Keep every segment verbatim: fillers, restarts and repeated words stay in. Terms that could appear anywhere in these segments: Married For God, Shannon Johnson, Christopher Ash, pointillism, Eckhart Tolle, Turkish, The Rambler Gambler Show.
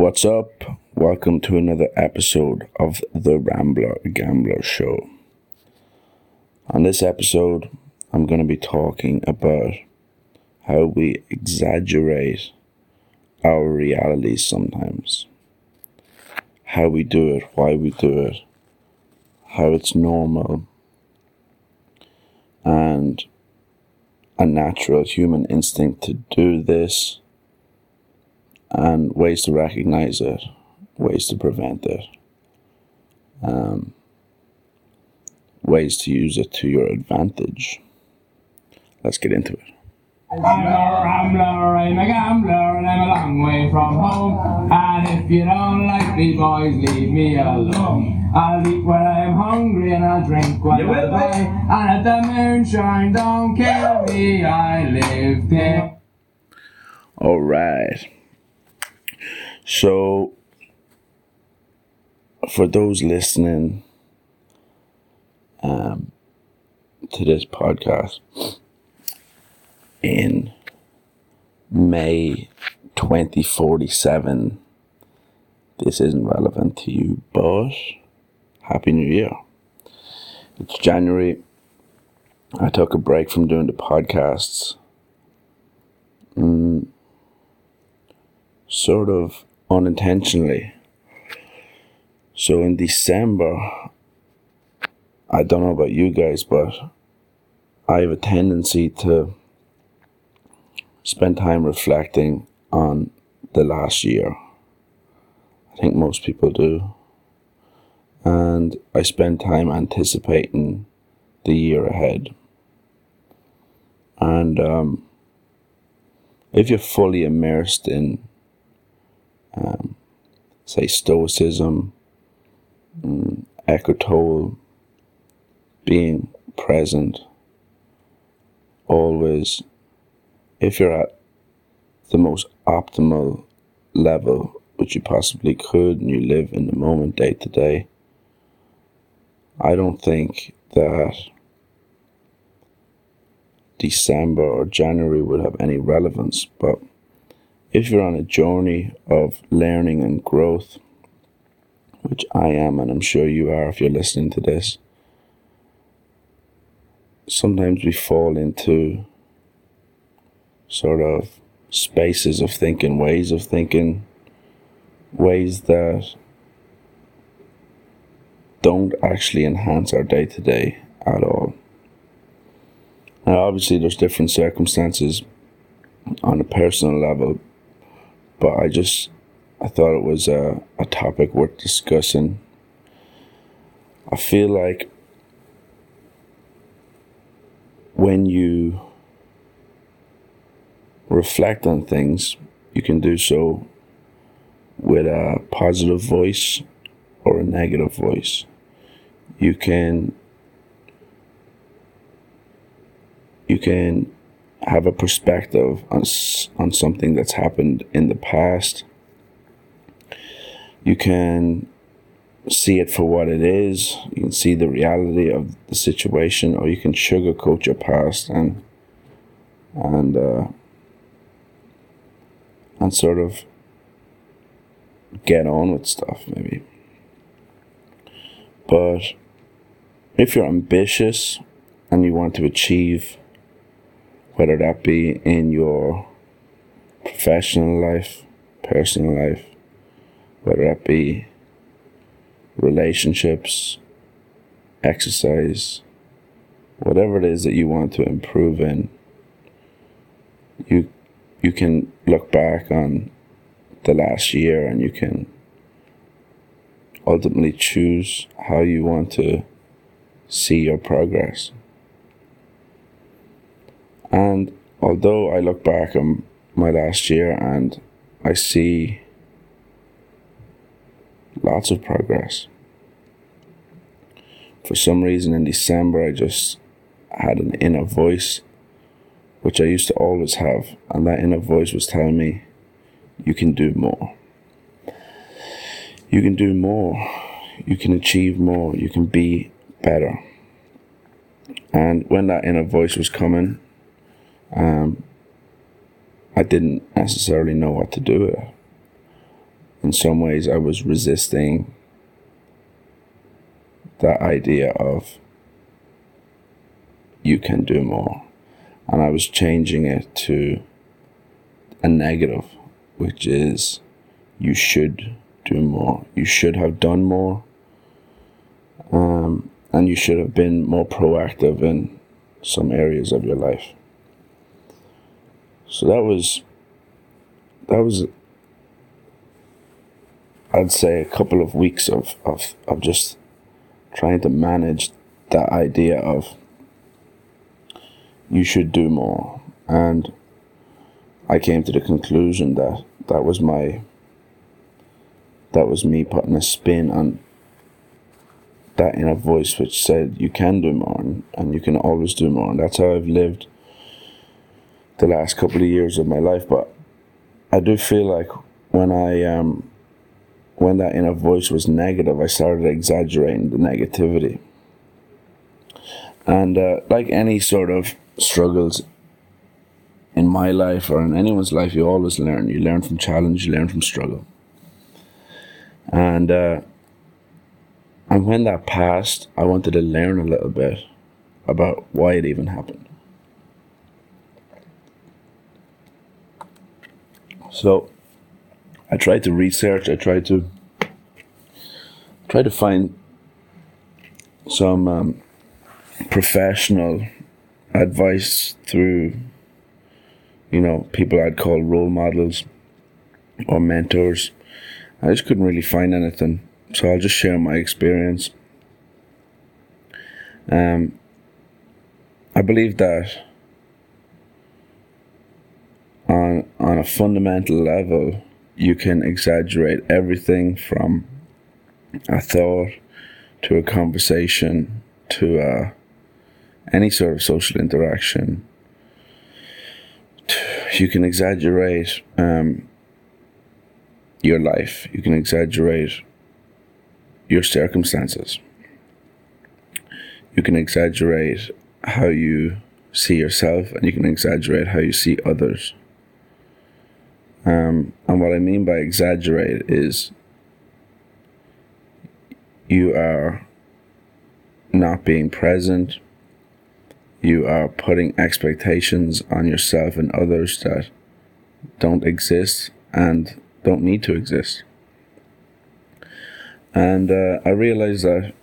What's up? Welcome to another episode of The Rambler Gambler Show. On this episode, I'm going to be talking about how we exaggerate our reality sometimes. How we do it, why we do it, how it's normal and a natural human instinct to do this, and ways to recognize it, ways to prevent it, um, ways to use it to your advantage. Let's get into it. I'm a rambler, I'm a gambler, and I'm a long way from home. And if you don't like me, boys, leave me alone. I'll eat when I'm hungry and I'll drink when I play. And if the moonshine don't kill me, I live there. All right. So, for those listening um, to this podcast in May twenty forty-seven, this isn't relevant to you, but Happy New Year. It's January. I took a break from doing the podcasts. Mm, sort of unintentionally. So in December, I don't know about you guys, but I have a tendency to spend time reflecting on the last year. I think most people do. And I spend time anticipating the year ahead. And um, if you're fully immersed in Um, say Stoicism, um, Eckhart Tolle, being present, always, if you're at the most optimal level, which you possibly could, and you live in the moment day to day, I don't think that December or January would have any relevance, but if you're on a journey of learning and growth, which I am, and I'm sure you are if you're listening to this, sometimes we fall into sort of spaces of thinking, ways of thinking, ways that don't actually enhance our day-to-day at all. Now, obviously, there's different circumstances on a personal level, but I just, I thought it was a, a topic worth discussing. I feel like when you reflect on things, you can do so with a positive voice or a negative voice. You can, you can have a perspective on on something that's happened in the past. You can see it for what it is. You can see the reality of the situation, or you can sugarcoat your past and and uh, and sort of get on with stuff, maybe. But if you're ambitious and you want to achieve, whether that be in your professional life, personal life, whether that be relationships, exercise, whatever it is that you want to improve in, you you can look back on the last year and you can ultimately choose how you want to see your progress. And although I look back on my last year and I see lots of progress, for some reason in December I just had an inner voice, which I used to always have, and that inner voice was telling me, you can do more. You can do more. You can achieve more. You can be better. And when that inner voice was coming, Um, I didn't necessarily know what to do with it. in some ways I was resisting that idea of you can do more. And I was changing it to a negative, which is you should do more. You should have done more. Um, and you should have been more proactive in some areas of your life. So that was, that was, I'd say, a couple of weeks of, of, of just trying to manage that idea of you should do more. And I came to the conclusion that that was my, that was me putting a spin on that inner voice which said you can do more, and, and you can always do more. And that's how I've lived the last couple of years of my life. But I do feel like when I um when that inner voice was negative, I started exaggerating the negativity. And uh, like any sort of struggles in my life or in anyone's life, you always learn. You learn from challenge, you learn from struggle. And uh, and when that passed, I wanted to learn a little bit about why it even happened. So I tried to research, I tried to try to find some um, professional advice through, you know, people I'd call role models or mentors. I just couldn't really find anything. So I'll just share my experience. Um, I believe that on on a fundamental level, you can exaggerate everything from a thought to a conversation to a, any sort of social interaction. You can exaggerate um, your life. You can exaggerate your circumstances. You can exaggerate how you see yourself, and you can exaggerate how you see others. Um, and what I mean by exaggerate is you are not being present. You are putting expectations on yourself and others that don't exist and don't need to exist. And uh, I realized that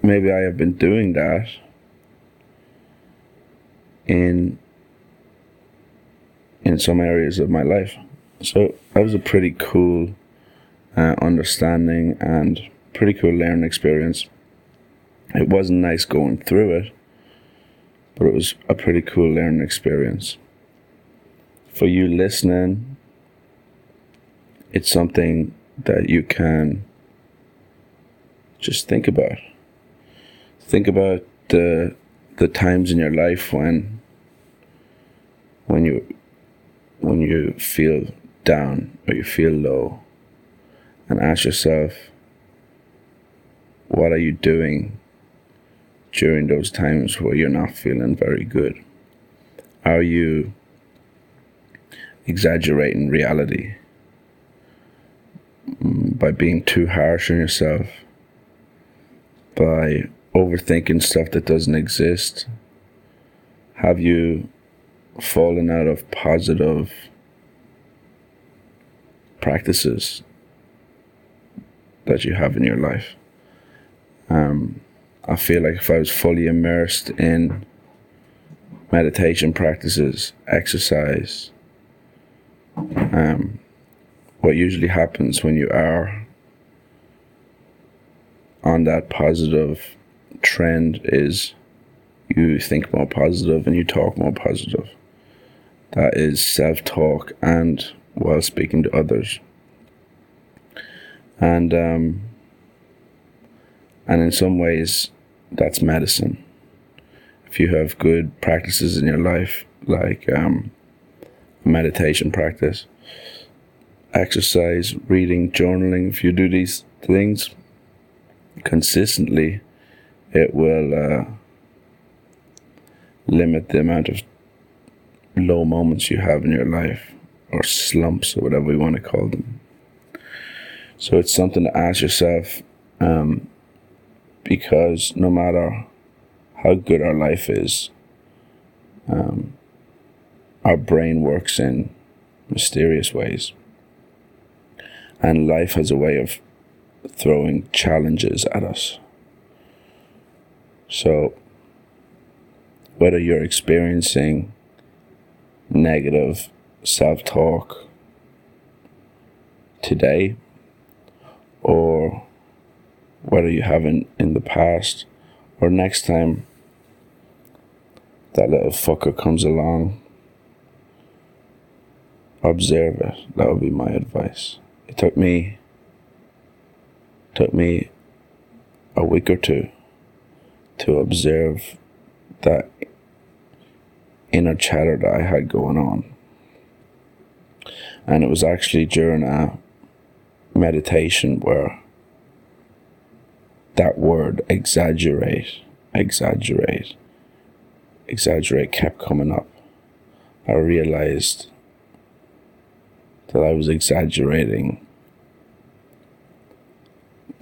maybe I have been doing that in in some areas of my life. So that was a pretty cool uh, understanding and pretty cool learning experience. It wasn't nice going through it, but it was a pretty cool learning experience. For you listening, it's something that you can just think about. Think about the the times in your life when when you when you feel down or you feel low, and ask yourself, what are you doing during those times where you're not feeling very good? Are you exaggerating reality by being too harsh on yourself? By overthinking stuff that doesn't exist? Have you fallen out of positive practices that you have in your life? Um, I feel like if I was fully immersed in meditation practices, exercise, um, what usually happens when you are on that positive trend is you think more positive and you talk more positive. That is self-talk and while speaking to others. And um, and in some ways, that's medicine. If you have good practices in your life, like um, meditation practice, exercise, reading, journaling, if you do these things consistently, it will uh, limit the amount of low moments you have in your life, or slumps, or whatever we want to call them. So it's something to ask yourself, um, because no matter how good our life is, um, our brain works in mysterious ways. And life has a way of throwing challenges at us. So whether you're experiencing negative self-talk today, or whether you haven't in the past, or next time that little fucker comes along, observe it. That would be my advice. It took me, took me a week or two to observe that inner chatter that I had going on. And it was actually during a meditation where that word exaggerate, exaggerate, exaggerate kept coming up. I realized that I was exaggerating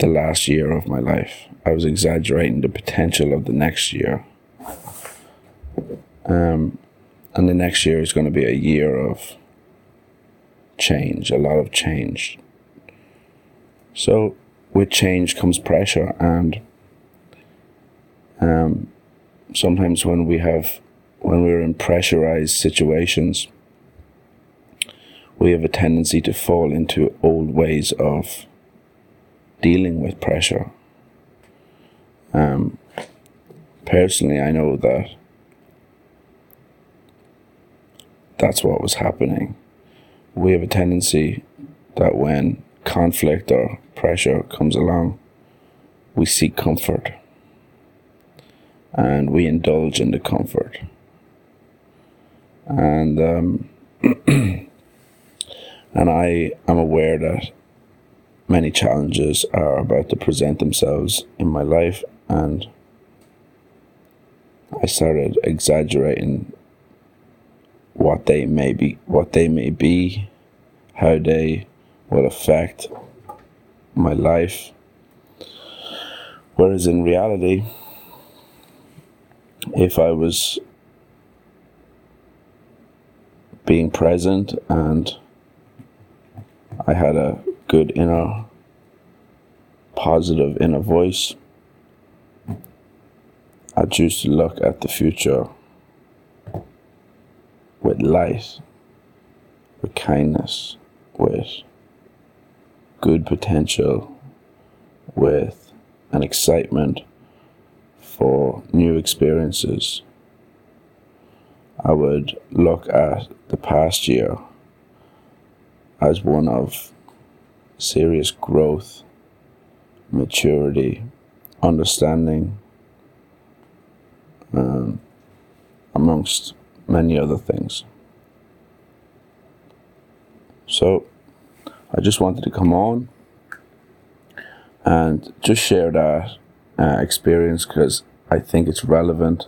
the last year of my life. I was exaggerating the potential of the next year. Um, and the next year is going to be a year of change, a lot of change. So with change comes pressure, and um, sometimes when we have, when we're in pressurized situations, we have a tendency to fall into old ways of dealing with pressure. Um, personally, I know that that's what was happening. We have a tendency that when conflict or pressure comes along, we seek comfort, and we indulge in the comfort. And um, and I am aware that many challenges are about to present themselves in my life, and I started exaggerating what they may be, what they may be, how they will affect my life. Whereas in reality, if I was being present and I had a good inner, positive inner voice, I choose to look at the future with light, with kindness, with good potential, with an excitement for new experiences. I would look at the past year as one of serious growth, maturity, understanding, um, amongst many other things. So I just wanted to come on and just share that uh, experience, because I think it's relevant,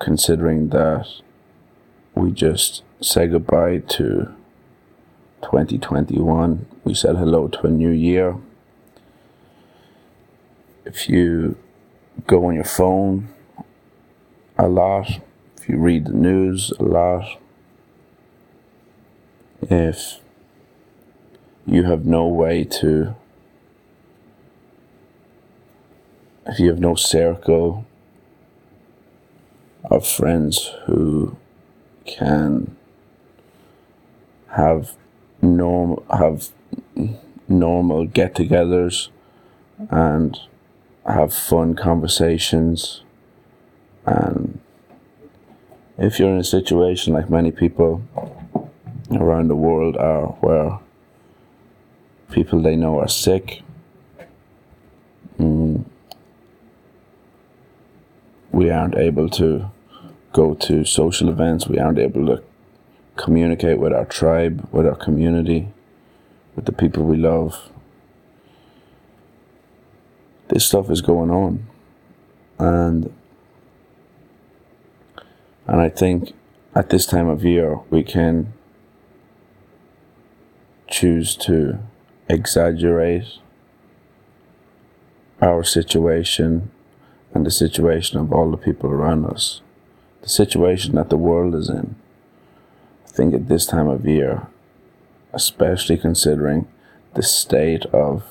considering that we just say goodbye to twenty twenty-one. We said hello to a new year. If you go on your phone a lot, if you read the news a lot, if you have no way to, if you have no circle of friends who can have norm have normal get-togethers and have fun conversations, and if you're in a situation like many people around the world are, where people they know are sick, mm, we aren't able to go to social events, we aren't able to communicate with our tribe, with our community, with the people we love. This stuff is going on. And and I think at this time of year we can choose to exaggerate our situation and the situation of all the people around us, the situation that the world is in. I think at this time of year, especially considering the state of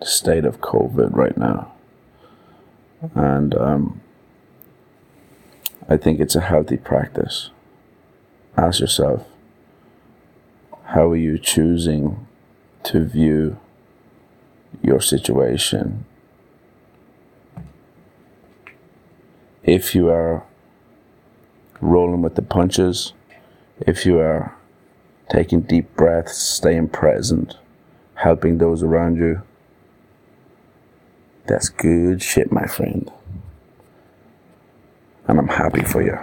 the state of COVID right now, and um, I think it's a healthy practice. Ask yourself, how are you choosing to view your situation? If you are rolling with the punches, if you are taking deep breaths, staying present, helping those around you, that's good shit, my friend. And I'm happy for you.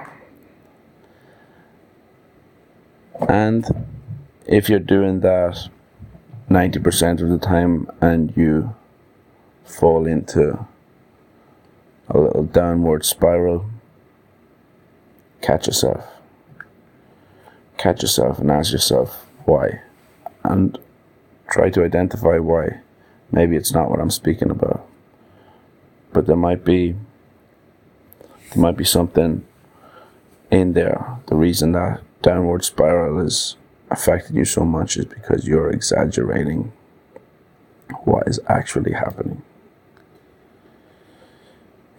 And if you're doing that ninety percent of the time and you fall into a little downward spiral, catch yourself. Catch yourself and ask yourself why. And try to identify why. Maybe it's not what I'm speaking about. But there might be there might be something in there. The reason that downward spiral has affected you so much is because you're exaggerating what is actually happening.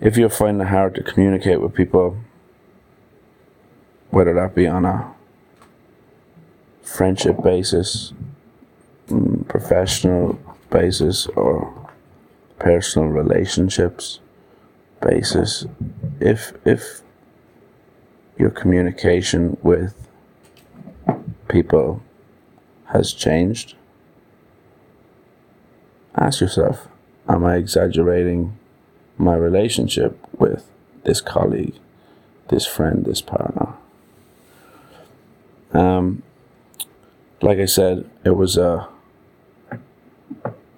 If you're finding it hard to communicate with people, whether that be on a friendship basis, professional basis, or personal relationships basis, if if your communication with people has changed, ask yourself, am I exaggerating my relationship with this colleague, this friend, this partner? Um, like I said, it was a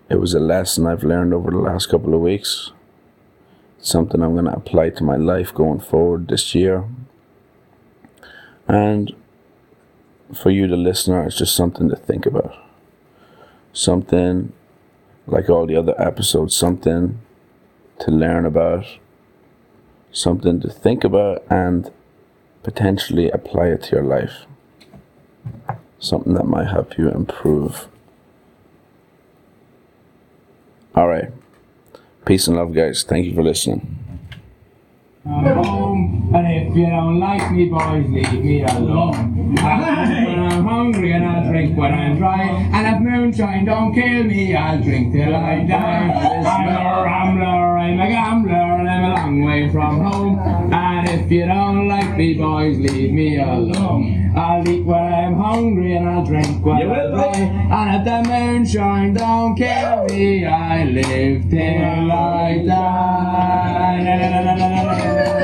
It was a lesson I've learned over the last couple of weeks. It's something I'm going to apply to my life going forward this year. And for you, the listener, it's just something to think about. Something, like all the other episodes, something to learn about, something to think about and potentially apply it to your life. Something that might help you improve. All right. Peace and love, guys. Thank you for listening. I'm home, and if you don't like me, boys, leave me alone. I laugh when I'm hungry, and I'll drink when I'm dry. And if moonshine don't kill me, I'll drink till I die. I'm a rambler, I'm a gambler, and I'm a long way from home. And if you don't like me, boys, leave me alone. I'll eat when I'm hungry and I'll drink when you I'm dry. And if the moonshine don't kill me, I live till I die.